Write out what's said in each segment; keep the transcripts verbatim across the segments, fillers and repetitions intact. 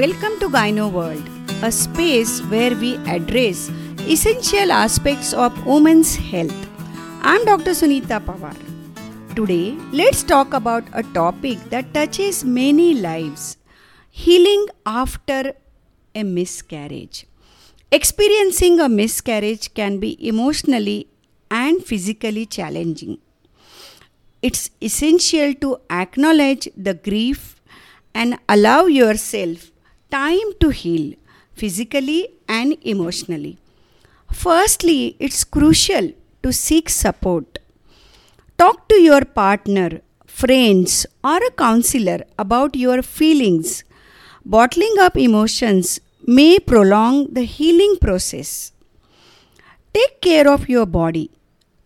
Welcome to Gyno World, a space where we address essential aspects of women's health. I'm Doctor Sunita Pawar. Today, let's talk about a topic that touches many lives: healing after a miscarriage. Experiencing a miscarriage can be emotionally and physically challenging. It's essential to acknowledge the grief and allow yourself time to heal physically and emotionally. Firstly, it's crucial to seek support. Talk to your partner, friends, or a counselor about your feelings. Bottling up emotions may prolong the healing process. Take care of your body.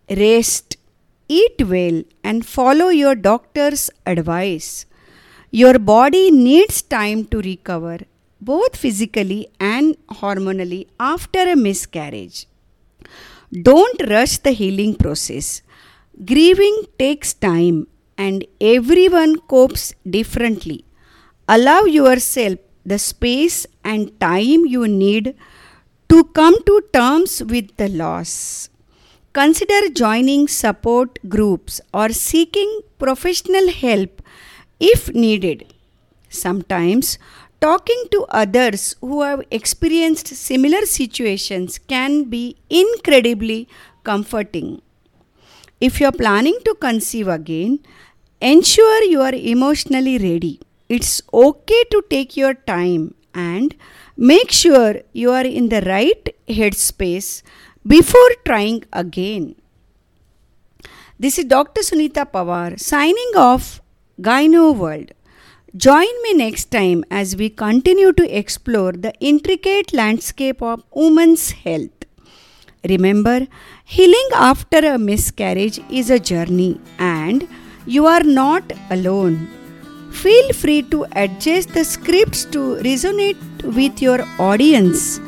Rest, eat well, and follow your doctor's advice. Your body needs time to recover, both physically and hormonally, after a miscarriage. Don't rush the healing process. Grieving takes time, and everyone copes differently. Allow yourself the space and time you need to come to terms with the loss. Consider joining support groups or seeking professional help if needed. Sometimes, talking to others who have experienced similar situations can be incredibly comforting. If you are planning to conceive again, ensure you are emotionally ready. It's okay to take your time and make sure you are in the right headspace before trying again. This is Doctor Sunita Pawar signing off Gyno World. Join me next time as we continue to explore the intricate landscape of women's health. Remember, healing after a miscarriage is a journey and you are not alone. Feel free to adjust the scripts to resonate with your audience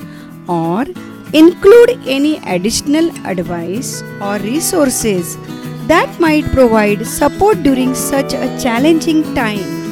or include any additional advice or resources that might provide support during such a challenging time.